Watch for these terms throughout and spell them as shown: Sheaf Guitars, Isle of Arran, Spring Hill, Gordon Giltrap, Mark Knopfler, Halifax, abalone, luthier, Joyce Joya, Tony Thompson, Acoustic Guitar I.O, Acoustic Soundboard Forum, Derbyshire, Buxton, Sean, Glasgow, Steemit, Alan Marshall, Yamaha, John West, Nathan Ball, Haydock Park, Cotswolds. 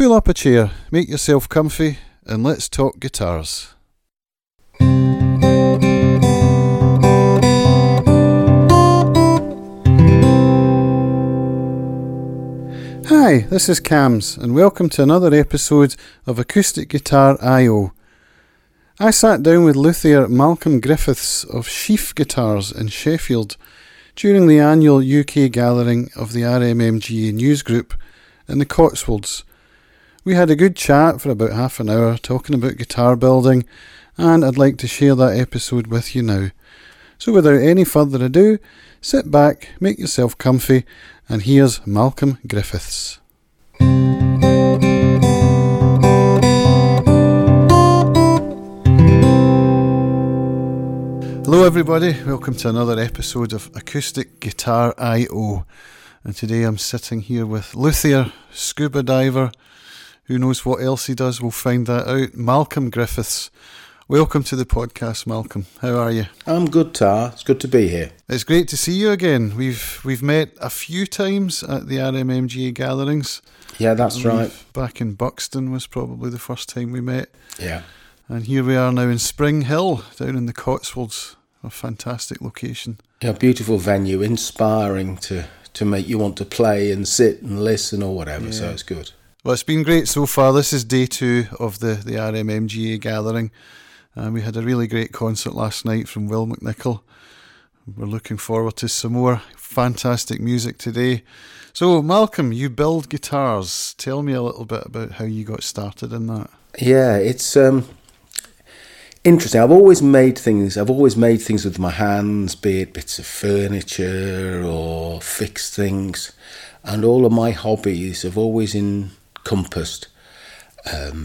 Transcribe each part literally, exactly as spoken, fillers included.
Pull up a chair, make yourself comfy, and let's talk guitars. Hi, this is Cams, and welcome to another episode of Acoustic Guitar I O. I sat down with luthier Malcolm Griffiths of Sheaf Guitars in Sheffield during the annual U K gathering of the R M M G A News Group in the Cotswolds. We had a good chat for about half an hour talking about guitar building, and I'd like to share that episode with you now. So without any further ado, sit back, make yourself comfy, and here's Malcolm Griffiths. Hello everybody, welcome to another episode of Acoustic Guitar I O, and today I'm sitting here with luthier, scuba diver, who knows what else he does, we'll find that out, Malcolm Griffiths. Welcome to the podcast, Malcolm. How are you? I'm good, Tar. It's good to be here. It's great to see you again. We've we've met a few times at the R M M G A gatherings. Yeah, that's right. Back in Buxton was probably the first time we met. Yeah. And here we are now in Spring Hill, down in the Cotswolds. A fantastic location. Yeah, beautiful venue, inspiring to, to make you want to play and sit and listen or whatever, yeah. So it's good. Well, it's been great so far. This is day two of the, the R M M G A gathering. And we had a really great concert last night from Will McNichol. We're looking forward to some more fantastic music today. So, Malcolm, you build guitars. Tell me a little bit about how you got started in that. Yeah, it's um, interesting. I've always made things. I've always made things with my hands, be it bits of furniture or fixed things. And all of my hobbies have always in... encompassed um,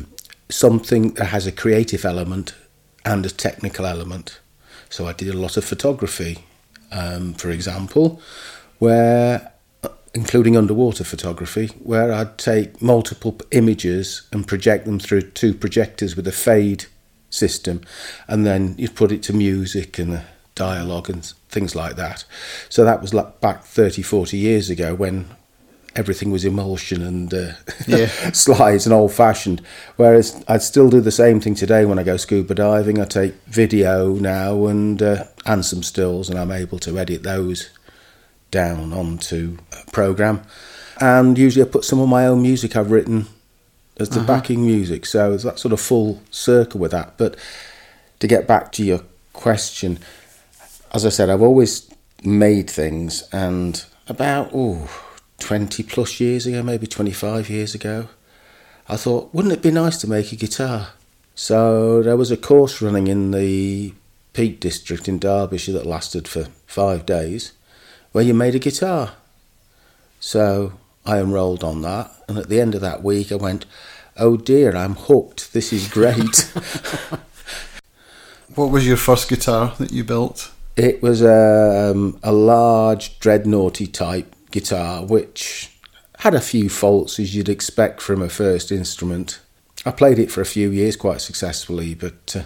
something that has a creative element and a technical element. So I did a lot of photography, um, for example, where, including underwater photography, where I'd take multiple images and project them through two projectors with a fade system, and then you'd put it to music and a dialogue and things like that. So that was like back thirty, forty years ago when everything was emulsion and uh, yeah. slides and old-fashioned. Whereas I'd still do the same thing today when I go scuba diving. I take video now and uh, and some stills, and I'm able to edit those down onto a programme. And usually I put some of my own music I've written as the uh-huh. backing music. So it's that sort of full circle with that. But to get back to your question, as I said, I've always made things, and about... ooh. twenty plus years ago, maybe twenty-five years ago, I thought, wouldn't it be nice to make a guitar? So there was a course running in the Peak District in Derbyshire that lasted for five days where you made a guitar. So I enrolled on that, and at the end of that week I went, oh dear, I'm hooked, this is great. What was your first guitar that you built? It was um, a large dreadnoughty type guitar, which had a few faults as you'd expect from a first instrument. I played it for a few years quite successfully, but uh,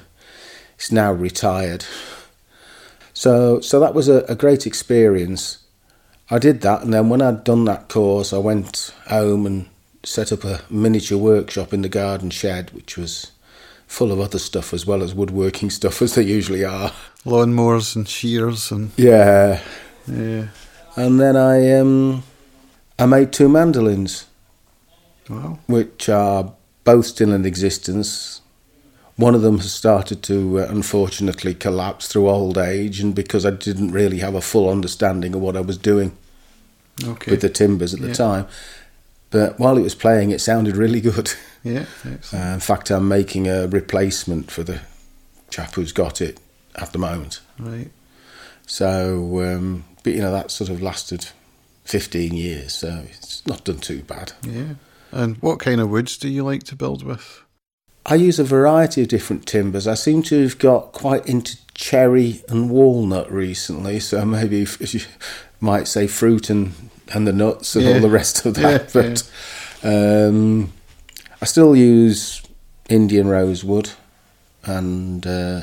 it's now retired. So so that was a, a great experience. I did that, and then when I'd done that course, I went home and set up a miniature workshop in the garden shed, which was full of other stuff as well as woodworking stuff, as they usually are. Lawnmowers and shears and... Yeah. Yeah. And then I um, I made two mandolins, wow. which are both still in existence. One of them has started to, uh, unfortunately, collapse through old age, and because I didn't really have a full understanding of what I was doing okay. with the timbers at the yeah. time. But while it was playing, it sounded really good. Yeah, excellent. Uh, in fact, I'm making a replacement for the chap who's got it at the moment. Right. So... Um, But, you know, that sort of lasted fifteen years, so it's not done too bad. Yeah. And what kind of woods do you like to build with? I use a variety of different timbers. I seem to have got quite into cherry and walnut recently, so maybe if you might say fruit and, and the nuts and yeah. all the rest of that. Yeah, but yeah. Um, I still use Indian rosewood and uh,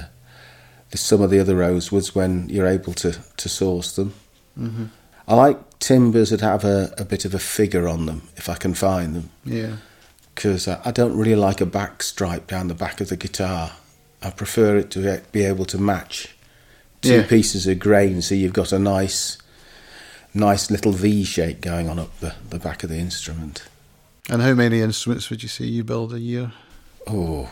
some of the other rosewoods when you're able to, to source them. Mm-hmm. I like timbers that have a, a bit of a figure on them, if I can find them. Yeah. because I don't really like a back stripe down the back of the guitar. I prefer it to be able to match two yeah. pieces of grain, so you've got a nice nice little V shape going on up the, the back of the instrument. And how many instruments would you say you build a year? Oh,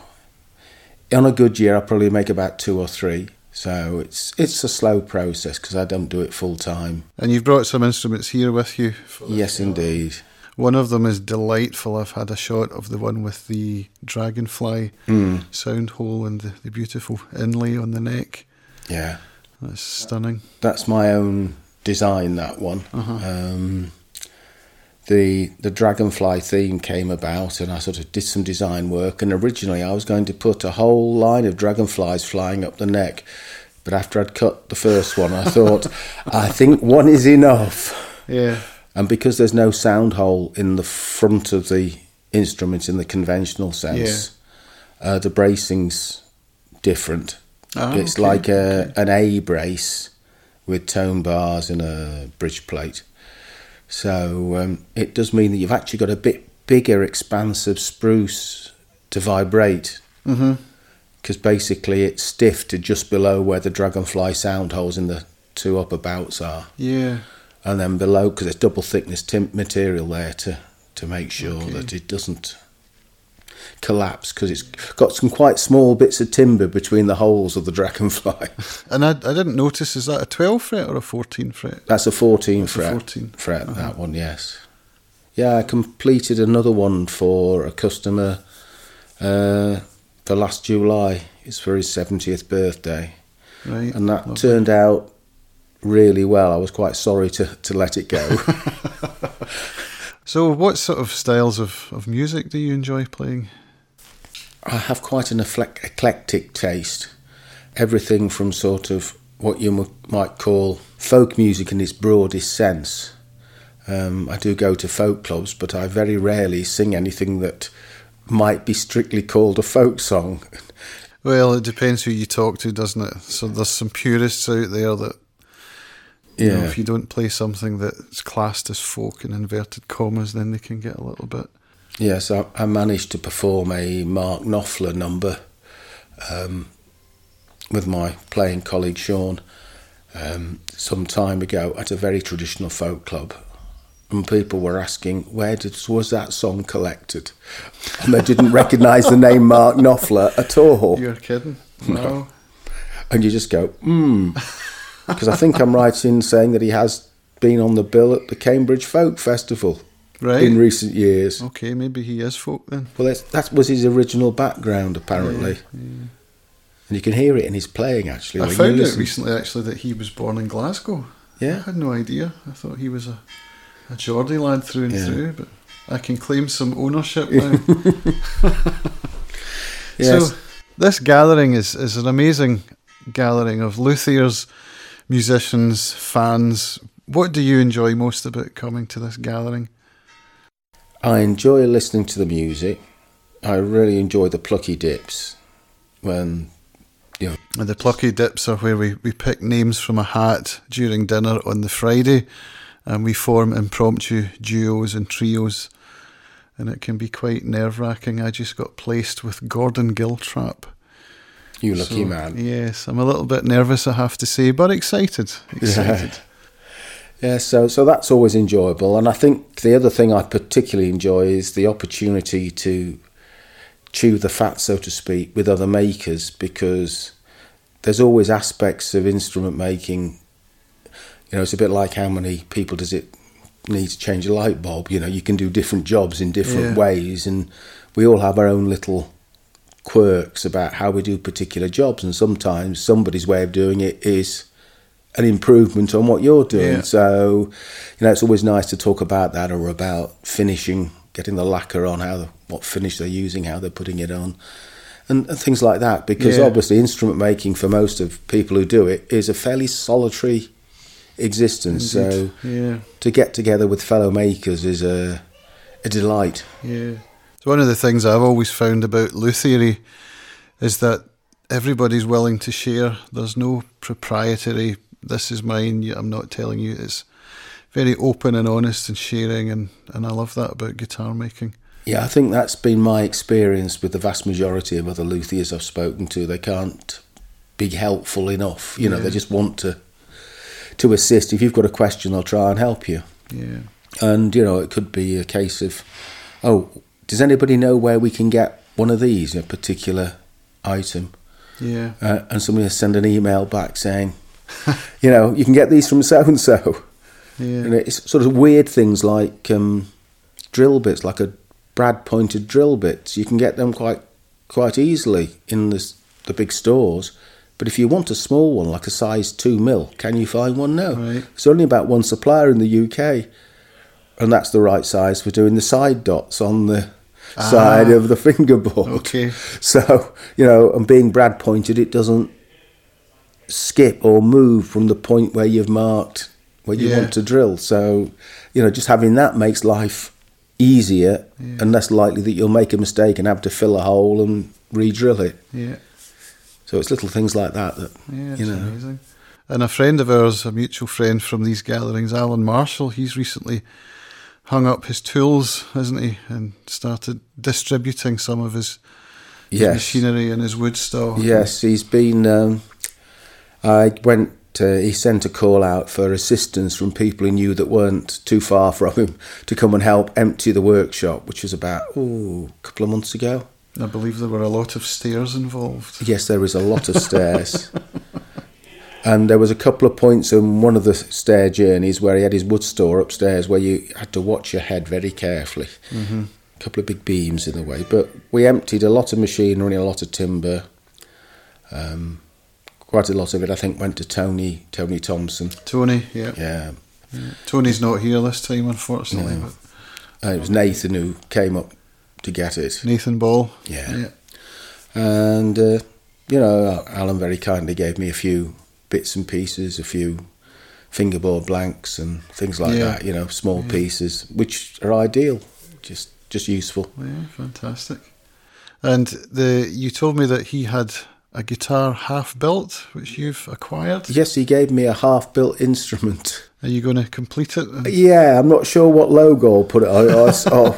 on a good year I probably make about two or three. So it's it's a slow process because I don't do it full time. And you've brought some instruments here with you. Yes, guitar. Indeed. One of them is delightful. I've had a shot of the one with the dragonfly mm. sound hole and the, the beautiful inlay on the neck. Yeah. That's stunning. That's my own design, that one. Uh-huh. Um, the the dragonfly theme came about and I sort of did some design work, and originally I was going to put a whole line of dragonflies flying up the neck. But after I'd cut the first one, I thought, I think one is enough. Yeah. And because there's no sound hole in the front of the instrument in the conventional sense, yeah. uh, the bracing's different. Oh, it's okay. like a, okay. an A brace with tone bars and a bridge plate. So um, it does mean that you've actually got a bit bigger, expansive spruce to vibrate. Because mm-hmm. basically it's stiff to just below where the dragonfly sound holes in the two upper bouts are. Yeah. And then below, because it's double thickness tint material there to, to make sure okay. that it doesn't collapse, because it's got some quite small bits of timber between the holes of the dragonfly. And I, I didn't notice, is that a twelve fret or a fourteen fret? That's a fourteen That's fret, a fourteen. Fret uh-huh. that one, yes. Yeah, I completed another one for a customer uh, for last July. It's for his seventieth birthday. Right. And that Lovely. Turned out really well. I was quite sorry to, to let it go. So what sort of styles of, of music do you enjoy playing? I have quite an eclect- eclectic taste. Everything from sort of what you m- might call folk music in its broadest sense. Um, I do go to folk clubs, but I very rarely sing anything that might be strictly called a folk song. Well, it depends who you talk to, doesn't it? So there's some purists out there that You yeah. know, if you don't play something that's classed as folk in inverted commas, then they can get a little bit... Yes, I, I managed to perform a Mark Knopfler number um, with my playing colleague Sean um, some time ago at a very traditional folk club. And people were asking, where did, was that song collected? And they didn't recognise the name Mark Knopfler at all. You're kidding? No. And you just go, hmm... Because I think I'm right in saying that he has been on the bill at the Cambridge Folk Festival right. in recent years. Okay, maybe he is folk then. Well, that's, that was his original background, apparently. Yeah, yeah. And you can hear it in his playing, actually. I found out recently, actually, that he was born in Glasgow. Yeah. I had no idea. I thought he was a, a Geordie lad through and yeah. through, but I can claim some ownership now. Yes. So this gathering is, is an amazing gathering of luthiers, musicians, fans. What do you enjoy most about coming to this gathering? I enjoy listening to the music. I really enjoy the plucky dips. When you know, and the plucky dips are where we, we pick names from a hat during dinner on the Friday, and we form impromptu duos and trios, and it can be quite nerve-wracking. I just got placed with Gordon Giltrap. You lucky so, man. Yes, I'm a little bit nervous, I have to say, but excited. Excited. Yeah, yeah so, so that's always enjoyable. And I think the other thing I particularly enjoy is the opportunity to chew the fat, so to speak, with other makers, because there's always aspects of instrument making. You know, it's a bit like how many people does it need to change a light bulb? You know, you can do different jobs in different yeah. ways, and we all have our own little quirks about how we do particular jobs, and sometimes somebody's way of doing it is an improvement on what you're doing. Yeah. So, you know, it's always nice to talk about that, or about finishing, getting the lacquer on, how what finish they're using, how they're putting it on, and, and things like that. Because yeah. obviously, instrument making for most of people who do it is a fairly solitary existence. Indeed. So, yeah. to get together with fellow makers is a a delight. Yeah. One of the things I've always found about luthiery is that everybody's willing to share. There's no proprietary, this is mine, I'm not telling you. It's very open and honest and sharing, and, and I love that about guitar making. Yeah, I think that's been my experience with the vast majority of other luthiers I've spoken to. They can't be helpful enough. You know, yeah. They just want to to assist. If you've got a question, they'll try and help you. Yeah. And, you know, it could be a case of, oh, does anybody know where we can get one of these, a particular item? Yeah. Uh, and somebody will send an email back saying, you know, you can get these from so-and-so. Yeah. And it's sort of weird things like um, drill bits, like a Brad pointed drill bits. You can get them quite quite easily in the the big stores, but if you want a small one, like a size two mil, can you find one? No. Right. There's only about one supplier in the U K, and that's the right size for doing the side dots on the ah, side of the fingerboard. Okay. So, you know, and being Brad pointed, it doesn't skip or move from the point where you've marked where you yeah. want to drill. So, you know, just having that makes life easier yeah. and less likely that you'll make a mistake and have to fill a hole and re-drill it. Yeah. So it's little things like that that, yeah, you know. Amazing. And a friend of ours, a mutual friend from these gatherings, Alan Marshall, he's recently hung up his tools, hasn't he, and started distributing some of his, his yes. machinery and his wood stock. Yes, he's been... Um, I went... Uh, he sent a call out for assistance from people he knew that weren't too far from him to come and help empty the workshop, which was about ooh, a couple of months ago. I believe there were a lot of stairs involved. Yes, there was a lot of stairs. And there was a couple of points in one of the stair journeys where he had his wood store upstairs where you had to watch your head very carefully. Mm-hmm. A couple of big beams in the way. But we emptied a lot of machinery, a lot of timber. Um... Quite a lot of it, I think, went to Tony, Tony Thompson. Tony, yeah. Yeah. yeah. Tony's not here this time, unfortunately. No. But uh, it was Nathan who came up to get it. Nathan Ball. Yeah. yeah. And, uh, you know, Alan very kindly gave me a few bits and pieces, a few fingerboard blanks and things like yeah. that, you know, small yeah. pieces, which are ideal, just just useful. Yeah, fantastic. And the you told me that he had... a guitar half-built, which you've acquired? Yes, he gave me a half-built instrument. Are you going to complete it? Yeah, I'm not sure what logo I'll put it on. or, or,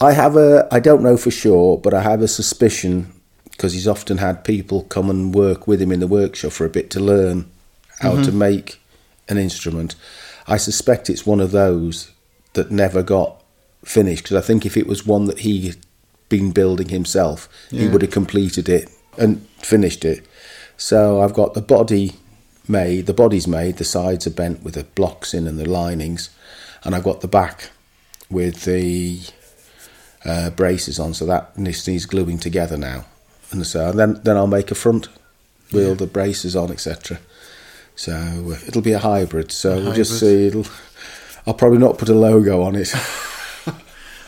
I have a, I don't know for sure, but I have a suspicion, because he's often had people come and work with him in the workshop for a bit to learn how mm-hmm. to make an instrument. I suspect it's one of those that never got finished, because I think if it was one that he'd been building himself, yeah. he would have completed it and finished it. So I've got the body made, the body's made, the sides are bent with the blocks in and the linings, and I've got the back with the uh, braces on, so that needs gluing together now. And so and then, then I'll make a front wheel, yeah. the braces on, et cetera. So it'll be a hybrid, so a we'll hybrid. just see. It'll, I'll probably not put a logo on it.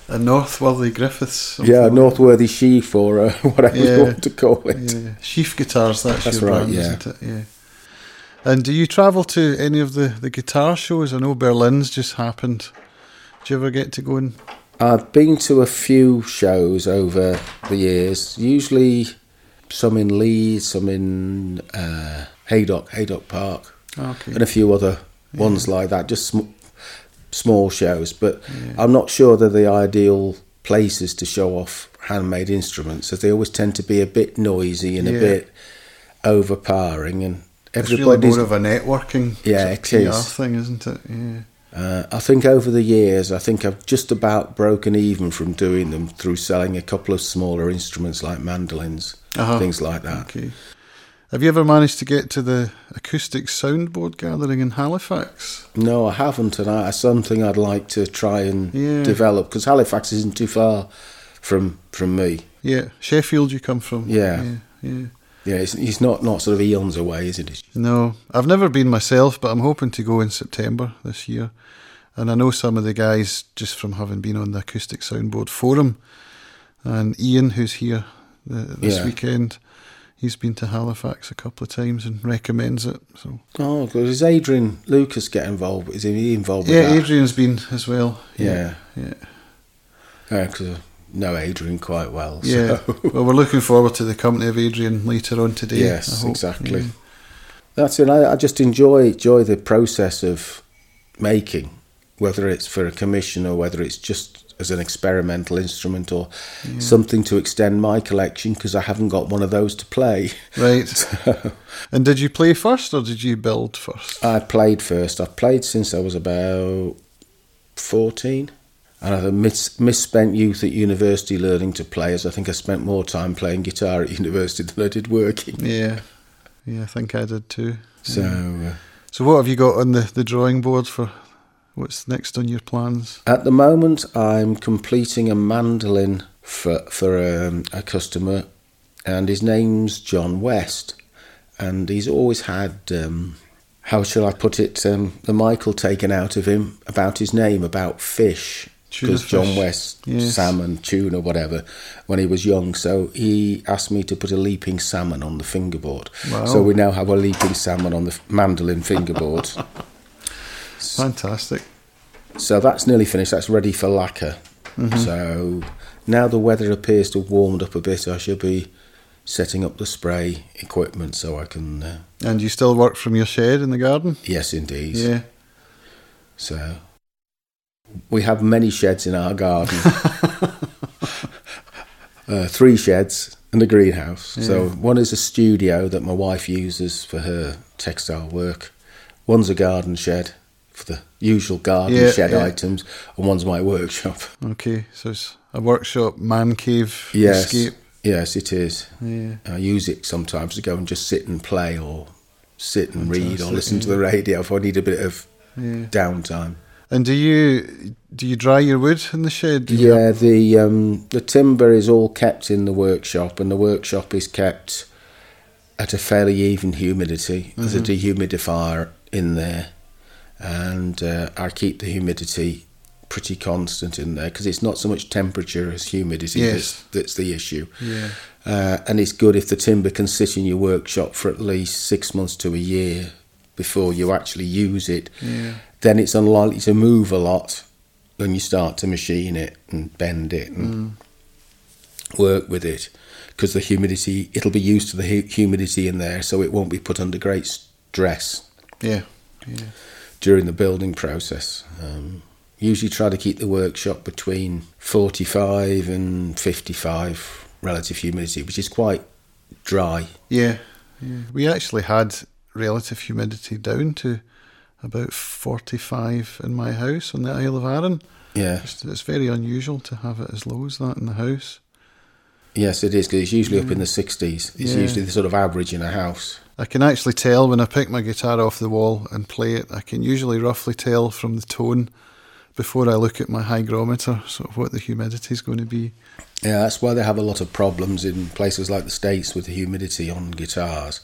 A Northworthy Griffiths. Yeah, Northworthy Sheaf, or uh, whatever yeah. you want to call it. Yeah. Sheaf Guitars, that's, that's your right, brand, yeah. isn't it? Yeah. And do you travel to any of the, the guitar shows? I know Berlin's just happened. Do you ever get to go in? I've been to a few shows over the years, usually some in Leeds, some in uh, Haydock, Haydock Park, okay. and a few other yeah. ones like that, just sm- small shows, but yeah. I'm not sure they're the ideal places to show off handmade instruments, as they always tend to be a bit noisy and yeah. a bit overpowering. And everybody's it's really more of a networking yeah, it is. thing, isn't it? Yeah. Uh, I think over the years, I think I've just about broken even from doing them through selling a couple of smaller instruments like mandolins, uh-huh. things like that. Okay. Have you ever managed to get to the Acoustic Soundboard gathering in Halifax? No, I haven't, and that's something I'd like to try and yeah. develop, because Halifax isn't too far from from me. Yeah, Sheffield you come from. Yeah. Yeah, yeah. yeah it's, it's not, not sort of eons away, is it? No, I've never been myself, but I'm hoping to go in September this year. And I know some of the guys just from having been on the Acoustic Soundboard Forum, and Ian, who's here the, this yeah. weekend... He's been to Halifax a couple of times and recommends it. So. Oh, does Adrian Lucas get involved? Is he involved with yeah, that? Yeah, Adrian's been as well. Yeah. Yeah. Because yeah. I know Adrian quite well. Yeah. So. Well, we're looking forward to the company of Adrian later on today. Yes, exactly. Yeah. That's it. I, I just enjoy enjoy the process of making, whether it's for a commission or whether it's just as an experimental instrument or yeah. something to extend my collection, because I haven't got one of those to play. Right. So, and did you play first or did you build first? I played first. I've played since I was about fourteen. And I've mis- misspent youth at university learning to play, as I think I spent more time playing guitar at university than I did working. Yeah. Yeah, I think I did too. So yeah. uh, so what have you got on the, the drawing board for what's next on your plans? At the moment, I'm completing a mandolin for, for um, a customer, and his name's John West. And he's always had, um, how shall I put it, um, the Michael taken out of him about his name, about fish. Because John West, yes. salmon, tuna, whatever, when he was young. So he asked me to put a leaping salmon on the fingerboard. Wow. So we now have a leaping salmon on the mandolin fingerboard. Fantastic. So that's nearly finished. That's ready for lacquer. Mm-hmm. So now the weather appears to have warmed up a bit, I should be setting up the spray equipment so I can... Uh, and you still work from your shed in the garden? Yes, indeed. Yeah. So... we have many sheds in our garden. uh, three sheds and a greenhouse. Yeah. So one is a studio that my wife uses for her textile work. One's a garden shed for the usual garden yeah, shed yeah. items. And one's my workshop. Okay, so it's a workshop, man cave, yes, escape. Yes, it is. Yeah. I use it sometimes to go and just sit and play or sit and Fantastic, read or listen yeah. to the radio if I need a bit of yeah. downtime. And do you do you dry your wood in the shed? Yeah, the um, the timber is all kept in the workshop, and the workshop is kept at a fairly even humidity. Mm-hmm. There's a dehumidifier in there, and uh, I keep the humidity pretty constant in there because it's not so much temperature as humidity yes. that's, that's the issue. Yeah, uh, and it's good if the timber can sit in your workshop for at least six months to a year before you actually use it. Yeah. Then it's unlikely to move a lot when you start to machine it and bend it and mm. work with it, because the humidity, it'll be used to the hu- humidity in there, so it won't be put under great stress yeah, yeah. during the building process. Um, usually try to keep the workshop between forty-five and fifty-five relative humidity, which is quite dry. Yeah, yeah. We actually had relative humidity down to about forty-five in my house on the Isle of Arran. Yeah. It's, it's very unusual to have it as low as that in the house. Yes, it is, because it's usually yeah. up in the sixties. It's yeah. usually the sort of average in a house. I can actually tell when I pick my guitar off the wall and play it, I can usually roughly tell from the tone before I look at my hygrometer sort of what the humidity is going to be. Yeah, that's why they have a lot of problems in places like the States with the humidity on guitars.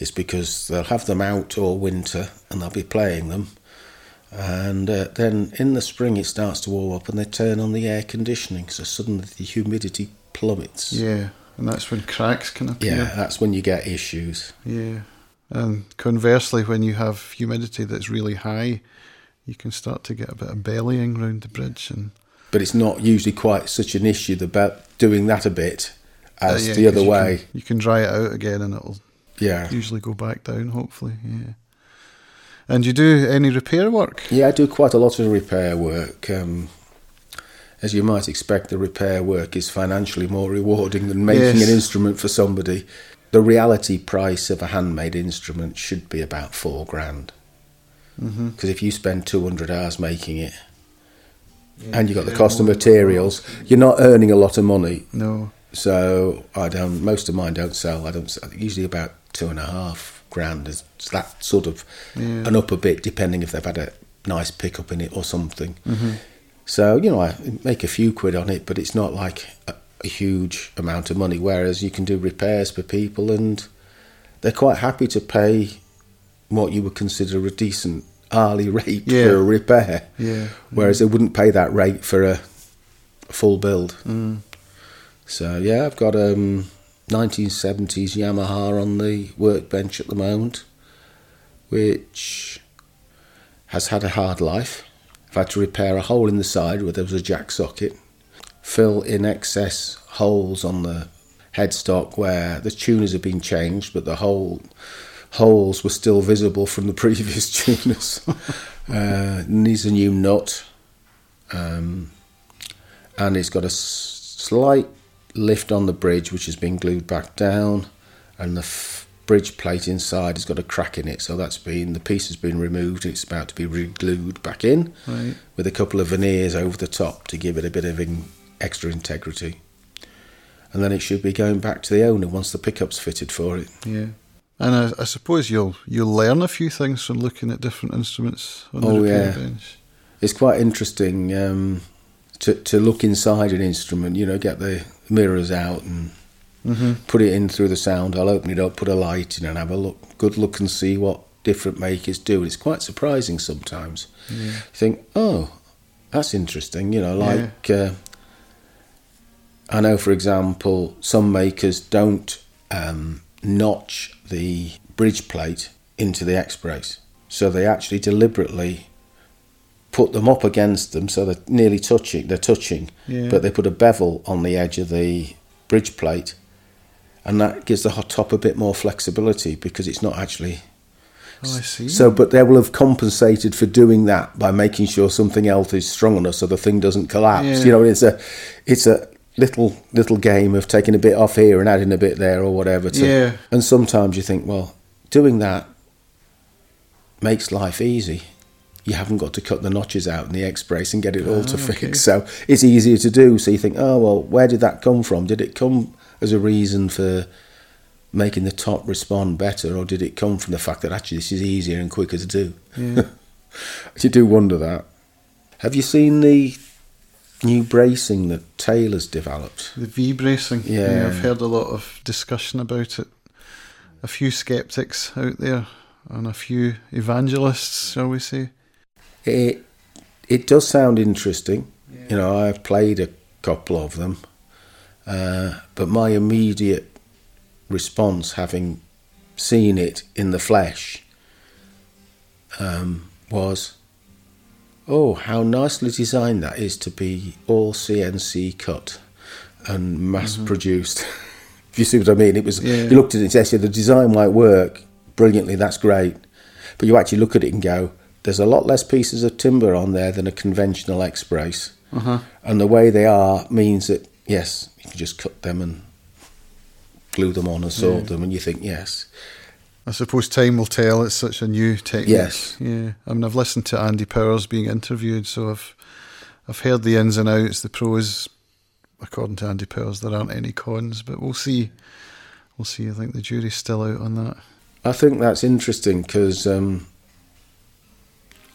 It's because they'll have them out all winter and they'll be playing them. And uh, then in the spring it starts to warm up and they turn on the air conditioning. So suddenly the humidity plummets. Yeah, and that's when cracks can appear. Yeah, that's when you get issues. Yeah, and conversely when you have humidity that's really high, you can start to get a bit of bellying round the bridge and... But it's not usually quite such an issue about doing that a bit as uh, yeah, the other you way. Can, you can dry it out again and it'll yeah. usually go back down, hopefully. Yeah. And you do any repair work? Yeah, I do quite a lot of repair work. Um, as you might expect, the repair work is financially more rewarding than making yes. an instrument for somebody. The reality price of a handmade instrument should be about four grand. Because mm-hmm. if you spend two hundred hours making it, yeah, and you've got the cost of materials, you're not earning a lot of money. No. So I don't. Most of mine don't sell. I don't. Usually about two and a half grand is that sort of, yeah. and up a bit depending if they've had a nice pickup in it or something. Mm-hmm. So you know, I make a few quid on it, but it's not like a, a huge amount of money. Whereas you can do repairs for people, and they're quite happy to pay what you would consider a decent hourly rate yeah. for a repair, yeah. whereas they wouldn't pay that rate for a full build. Mm. So yeah, I've got a um, nineteen seventies Yamaha on the workbench at the moment, which has had a hard life. I've had to repair a hole in the side where there was a jack socket, fill in excess holes on the headstock where the tuners have been changed, but the whole... holes were still visible from the previous tuners. uh, needs a new nut. Um, and it's got a slight lift on the bridge which has been glued back down, and the f- bridge plate inside has got a crack in it, so that's been, the piece has been removed and it's about to be re-glued back in, right, with a couple of veneers over the top to give it a bit of in- extra integrity. And then it should be going back to the owner once the pickup's fitted for it. Yeah. And I, I suppose you'll you'll learn a few things from looking at different instruments on the oh, repair yeah. bench. It's quite interesting um, to to look inside an instrument, you know, get the mirrors out and mm-hmm. put it in through the sound. I'll open it up, put a light in and have a look, good look and see what different makers do. It's quite surprising sometimes. Yeah. You think, oh, that's interesting, you know, like... Yeah. Uh, I know, for example, some makers don't um, notch the bridge plate into the X-brace. So they actually deliberately put them up against them so they're nearly touching, they're touching, yeah. but they put a bevel on the edge of the bridge plate, and that gives the hot top a bit more flexibility because it's not actually... Oh, I see. So, but they will have compensated for doing that by making sure something else is strong enough so the thing doesn't collapse. Yeah. You know, it's a... it's a little little game of taking a bit off here and adding a bit there or whatever to, yeah. and sometimes you think, well, doing that makes life easy. You haven't got to cut the notches out in the X-brace and get it oh, all to okay. fix, so it's easier to do. So you think, oh well, where did that come from? Did it come as a reason for making the top respond better, or did it come from the fact that actually this is easier and quicker to do? Yeah. You do wonder that. Have you seen the new bracing that Taylor's developed? The V bracing. Yeah. yeah, I've heard a lot of discussion about it. A few sceptics out there, and a few evangelists, shall we say? It it does sound interesting. Yeah. You know, I've played a couple of them, uh, but my immediate response, having seen it in the flesh, um, was, oh, how nicely designed that is to be all C N C cut and mass-produced. Mm-hmm. If you see what I mean, it was. Yeah. You looked at it and said, yeah, the design might work brilliantly, that's great. But you actually look at it and go, there's a lot less pieces of timber on there than a conventional X-brace. Uh-huh. And the way they are means that, yes, you can just cut them and glue them on and sort yeah. them, and you think, yes. I suppose time will tell. It's such a new technique. Yes. Yeah. I mean, I've listened to Andy Powers being interviewed, so I've I've heard the ins and outs, the pros. According to Andy Powers, there aren't any cons, but we'll see. We'll see. I think the jury's still out on that. I think that's interesting because um,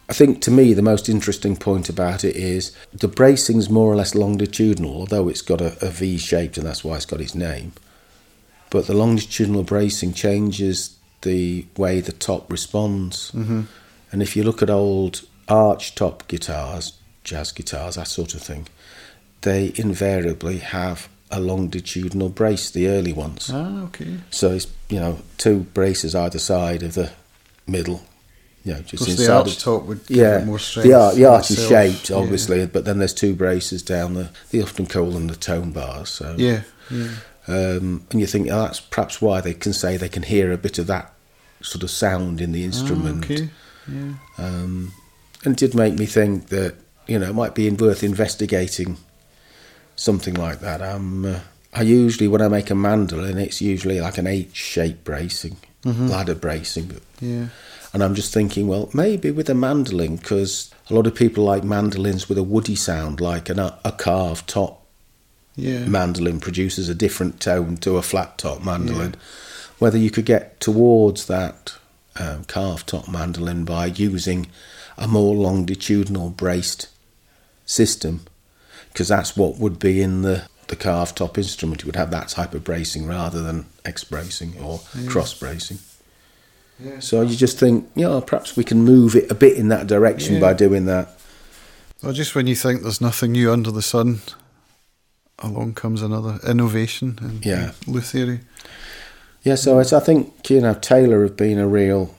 I think, to me, the most interesting point about it is the bracing's more or less longitudinal, although it's got a, a V shaped, and that's why it's got its name. But the longitudinal bracing changes the way the top responds. Mm-hmm. And if you look at old arch top guitars, jazz guitars, that sort of thing, they invariably have a longitudinal brace, the early ones. Ah, okay. So it's, you know, two braces either side of the middle. You know, just inside the arch of, top would give yeah, it more strength. The, ar- the arch itself. Is shaped, obviously, yeah. but then there's two braces down the, they often call them the tone bars. So. Yeah, yeah. Um, and you think, oh, that's perhaps why they can say they can hear a bit of that sort of sound in the instrument. Ah, okay. yeah. um, and it did make me think that, you know, it might be worth investigating something like that. Um, uh, I usually, when I make a mandolin, it's usually like an H-shaped bracing, mm-hmm. ladder bracing. But, yeah. And I'm just thinking, well, maybe with a mandolin, because a lot of people like mandolins with a woody sound, like an, a carved top. Yeah. Mandolin produces a different tone to a flat top mandolin. Yeah. Whether you could get towards that um, carved top mandolin by using a more longitudinal braced system, because that's what would be in the, the carved top instrument. You would have that type of bracing rather than X bracing or yeah. cross bracing. Yeah. So you just think, yeah, you know, perhaps we can move it a bit in that direction yeah. by doing that. Well, just when you think there's nothing new under the sun, along comes another innovation in yeah. Lute theory. Yeah, so it's, I think, you know, Taylor have been a real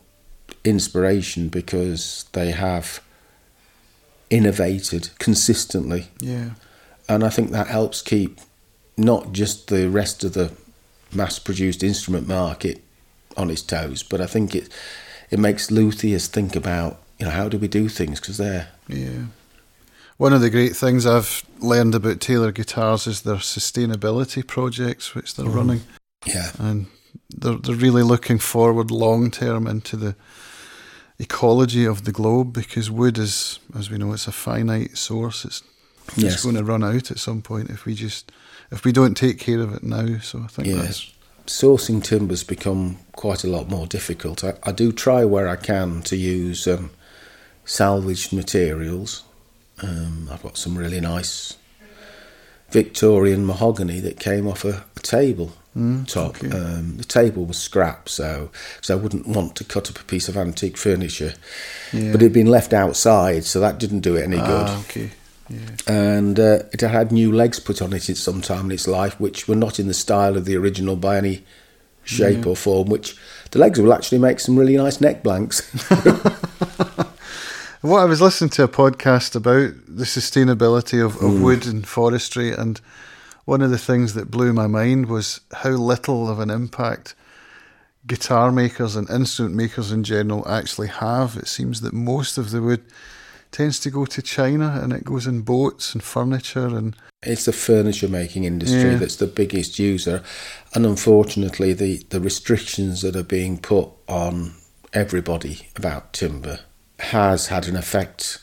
inspiration because they have innovated consistently. Yeah. And I think that helps keep not just the rest of the mass-produced instrument market on its toes, but I think it it makes luthiers think about, you know, how do we do things, because they're... Yeah. One of the great things I've learned about Taylor Guitars is their sustainability projects which they're mm. running. Yeah. And they're, they're really looking forward long term into the ecology of the globe, because wood is, as we know, it's a finite source. It's it's yes. going to run out at some point if we just if we don't take care of it now. So I think yeah. that's... Sourcing timber's become quite a lot more difficult. I, I do try where I can to use um, salvaged materials. Um, I've got some really nice Victorian mahogany that came off a, a table mm, top. Okay. Um, the table was scrap, so so I wouldn't want to cut up a piece of antique furniture. Yeah. But it had been left outside, so that didn't do it any ah, good. Okay. Yeah. And uh, it had new legs put on it at some time in its life, which were not in the style of the original by any shape mm-hmm. or form, which the legs will actually make some really nice neck blanks. What I was listening to a podcast about the sustainability of, of mm. wood and forestry, and one of the things that blew my mind was how little of an impact guitar makers and instrument makers in general actually have. It seems that most of the wood tends to go to China, and it goes in boats and furniture. And it's the furniture making industry yeah. that's the biggest user, and unfortunately the, the restrictions that are being put on everybody about timber has had an effect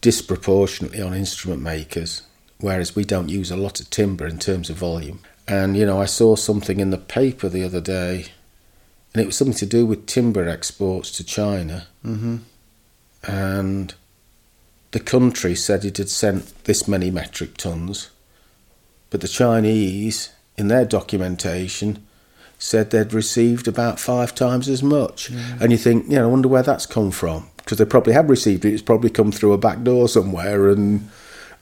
disproportionately on instrument makers, whereas we don't use a lot of timber in terms of volume. And, you know, I saw something in the paper the other day, and it was something to do with timber exports to China. Mm-hmm. And the country said it had sent this many metric tons, but the Chinese, in their documentation, said they'd received about five times as much. Mm. And you think, you know, I wonder where that's come from, because they probably have received it. It's probably come through a back door somewhere, and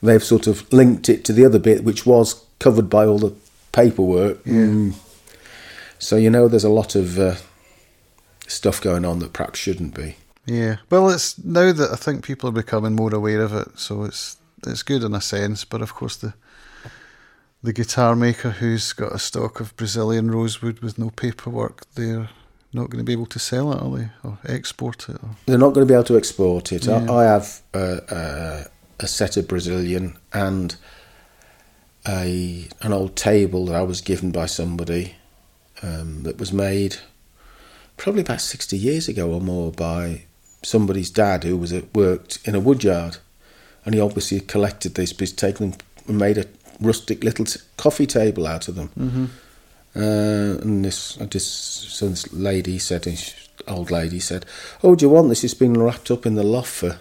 they've sort of linked it to the other bit, which was covered by all the paperwork. Yeah. Mm. So, you know, there's a lot of uh, stuff going on that perhaps shouldn't be. Yeah, well, it's now that I think people are becoming more aware of it, so it's it's good in a sense. But of course, the the guitar maker who's got a stock of Brazilian rosewood with no paperwork, they're not going to be able to sell it, are they, or export it? Or? They're not going to be able to export it. Yeah. I, I have a, a, a set of Brazilian and a an old table that I was given by somebody um, that was made probably about sixty years ago or more by somebody's dad who was at, worked in a woodyard, and he obviously collected these, but he's taken them and made a rustic little t- coffee table out of them. Mm-hmm. Uh, and this, this, so this lady said, old lady said, "Oh, do you want this? It's been wrapped up in the loft for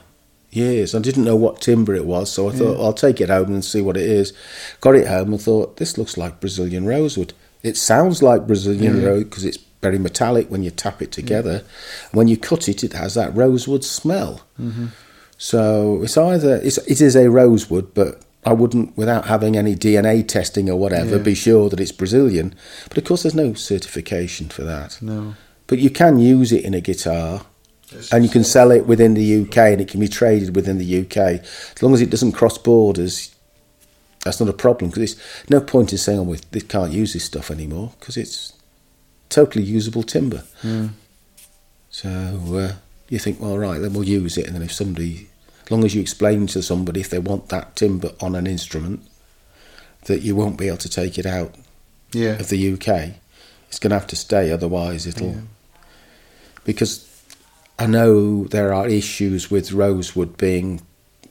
years." I didn't know what timber it was, so I yeah. thought I'll take it home and see what it is. Got it home and thought, this looks like Brazilian rosewood. It sounds like Brazilian yeah. rosewood because it's very metallic when you tap it together. Mm-hmm. When you cut it, it has that rosewood smell. Mm-hmm. So it's either it's, it is a rosewood, but I wouldn't, without having any D N A testing or whatever, yeah. be sure that it's Brazilian. But of course, there's no certification for that. No. But you can use it in a guitar, it's and you can sell it within the U K, and it can be traded within the U K as long as it doesn't cross borders. That's not a problem, because it's no point in saying, "Oh, we can't use this stuff anymore," because it's totally usable timber. Mm. So uh, you think, well, right, then we'll use it. And then if somebody, as long as you explain to somebody if they want that timber on an instrument, that you won't be able to take it out yeah. of the U K. It's going to have to stay, otherwise it'll... Yeah. Because I know there are issues with rosewood being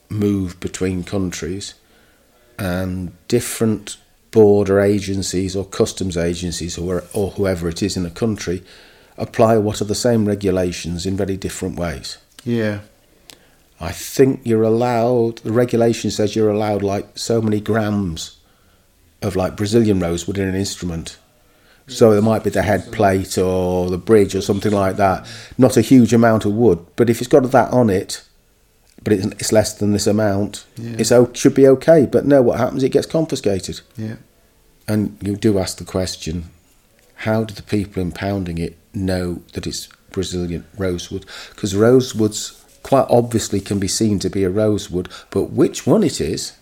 moved between countries, and different border agencies or customs agencies or, or whoever it is in a country apply what are the same regulations in very different ways. Yeah. I think you're allowed, the regulation says you're allowed like so many grams of like Brazilian rosewood in an instrument. Yes. So there might be the head plate or the bridge or something like that. Not a huge amount of wood, but if it's got that on it, but it's less than this amount, yeah. it should be okay. But no, what happens, it gets confiscated. Yeah. And you do ask the question, how do the people impounding it know that it's Brazilian rosewood? Because rosewoods quite obviously can be seen to be a rosewood, but which one it is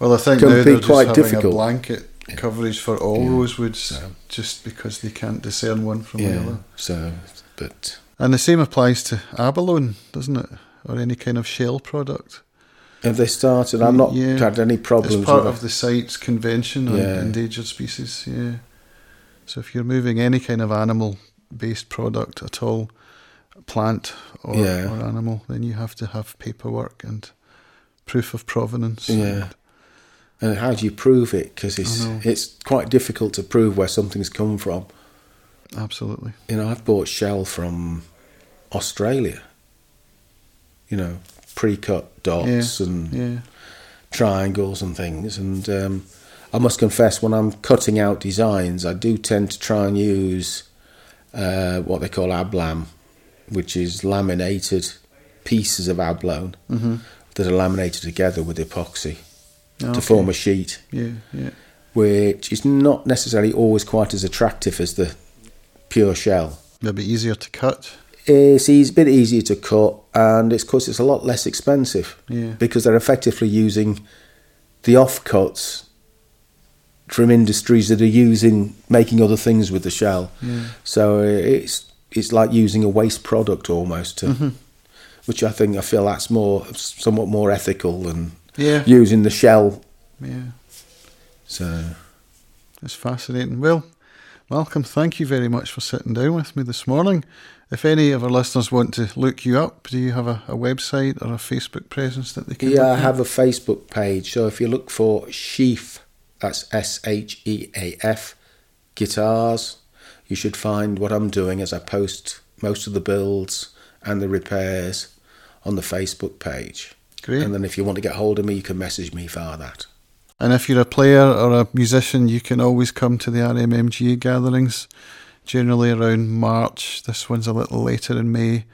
well, I think can now be they're quite just difficult. A blanket coverage for all yeah. rosewoods, so. Just because they can't discern one from yeah. the other. So, but and the same applies to abalone, doesn't it? Or any kind of shell product. Have they started? I've not yeah. had any problems. It's part with of it. The site's convention on yeah. endangered species. Yeah. So if you're moving any kind of animal-based product at all, plant or, yeah. or animal, then you have to have paperwork and proof of provenance. Yeah. And, and how do you prove it? Because it's it's quite difficult to prove where something's come from. Absolutely. You know, I've bought shell from Australia. You know, pre-cut dots yeah, and yeah. triangles and things. And um, I must confess, when I'm cutting out designs, I do tend to try and use uh, what they call ablam, which is laminated pieces of abalone mm-hmm. that are laminated together with epoxy okay. to form a sheet, yeah, yeah. which is not necessarily always quite as attractive as the pure shell. It'll be easier to cut. It's a bit easier to cut, and it's because it's a lot less expensive yeah. because they're effectively using the offcuts from industries that are using making other things with the shell. Yeah. So it's it's like using a waste product almost, to, mm-hmm. which I think I feel that's more somewhat more ethical than yeah. using the shell. Yeah. So that's fascinating. Well, Malcolm, thank you very much for sitting down with me this morning. If any of our listeners want to look you up, do you have a, a website or a Facebook presence that they can Yeah, I have at? a Facebook page. So if you look for Sheaf, that's S H E A F, Guitars, you should find what I'm doing as I post most of the builds and the repairs on the Facebook page. Great. And then if you want to get hold of me, you can message me via that. And if you're a player or a musician, you can always come to the R M M G A gatherings, generally around March. This one's a little later in May,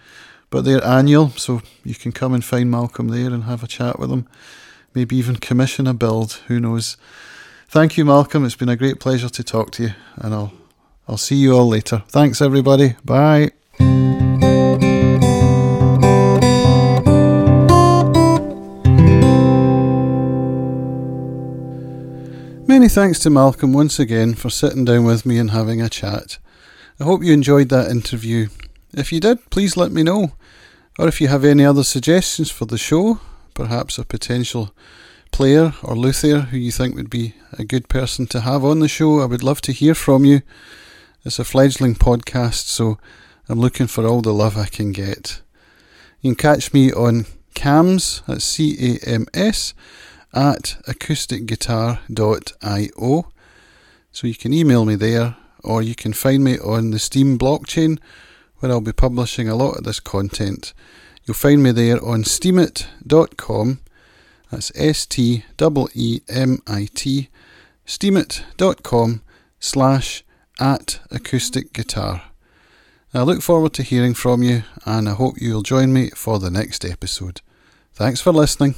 but they're annual, so you can come and find Malcolm there and have a chat with him, maybe even commission a build, who knows. Thank you, Malcolm. It's been a great pleasure to talk to you, and I'll I'll see you all later. Thanks, everybody. Bye. Many thanks to Malcolm once again for sitting down with me and having a chat. I hope you enjoyed that interview. If you did, please let me know. Or if you have any other suggestions for the show, perhaps a potential player or luthier who you think would be a good person to have on the show, I would love to hear from you. It's a fledgling podcast, so I'm looking for all the love I can get. You can catch me on CAMS, that's C A M S, at acoustic guitar dot I O, so you can email me there, or you can find me on the Steam blockchain, where I'll be publishing a lot of this content. You'll find me there on steam it dot com, that's S T E E M I T, steam it dot com slash at acoustic guitar. I look forward to hearing from you, and I hope you'll join me for the next episode. Thanks for listening.